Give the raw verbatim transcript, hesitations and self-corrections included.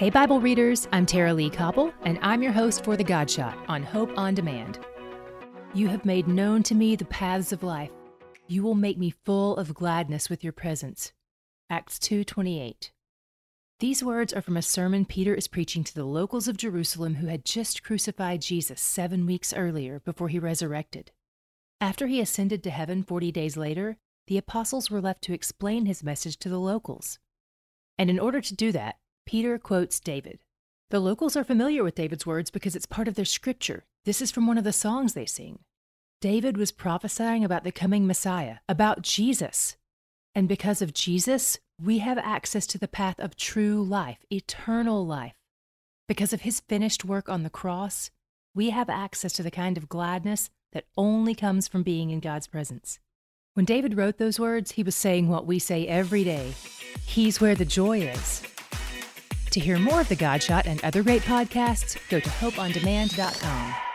Hey, Bible readers, I'm Tara-Leigh Cobble, and I'm your host for The God Shot on Hope On Demand. You have made known to me the paths of life. You will make me full of gladness with your presence. Acts two twenty-eight. These words are from a sermon Peter is preaching to the locals of Jerusalem who had just crucified Jesus seven weeks earlier before he resurrected. After he ascended to heaven forty days later, the apostles were left to explain his message to the locals. And in order to do that, Peter quotes David. The locals are familiar with David's words because it's part of their scripture. This is from one of the songs they sing. David was prophesying about the coming Messiah, about Jesus. And because of Jesus, we have access to the path of true life, eternal life. Because of his finished work on the cross, we have access to the kind of gladness that only comes from being in God's presence. When David wrote those words, he was saying what we say every day. He's where the joy is. To hear more of The God Shot and other great podcasts, go to Hope On Demand dot com.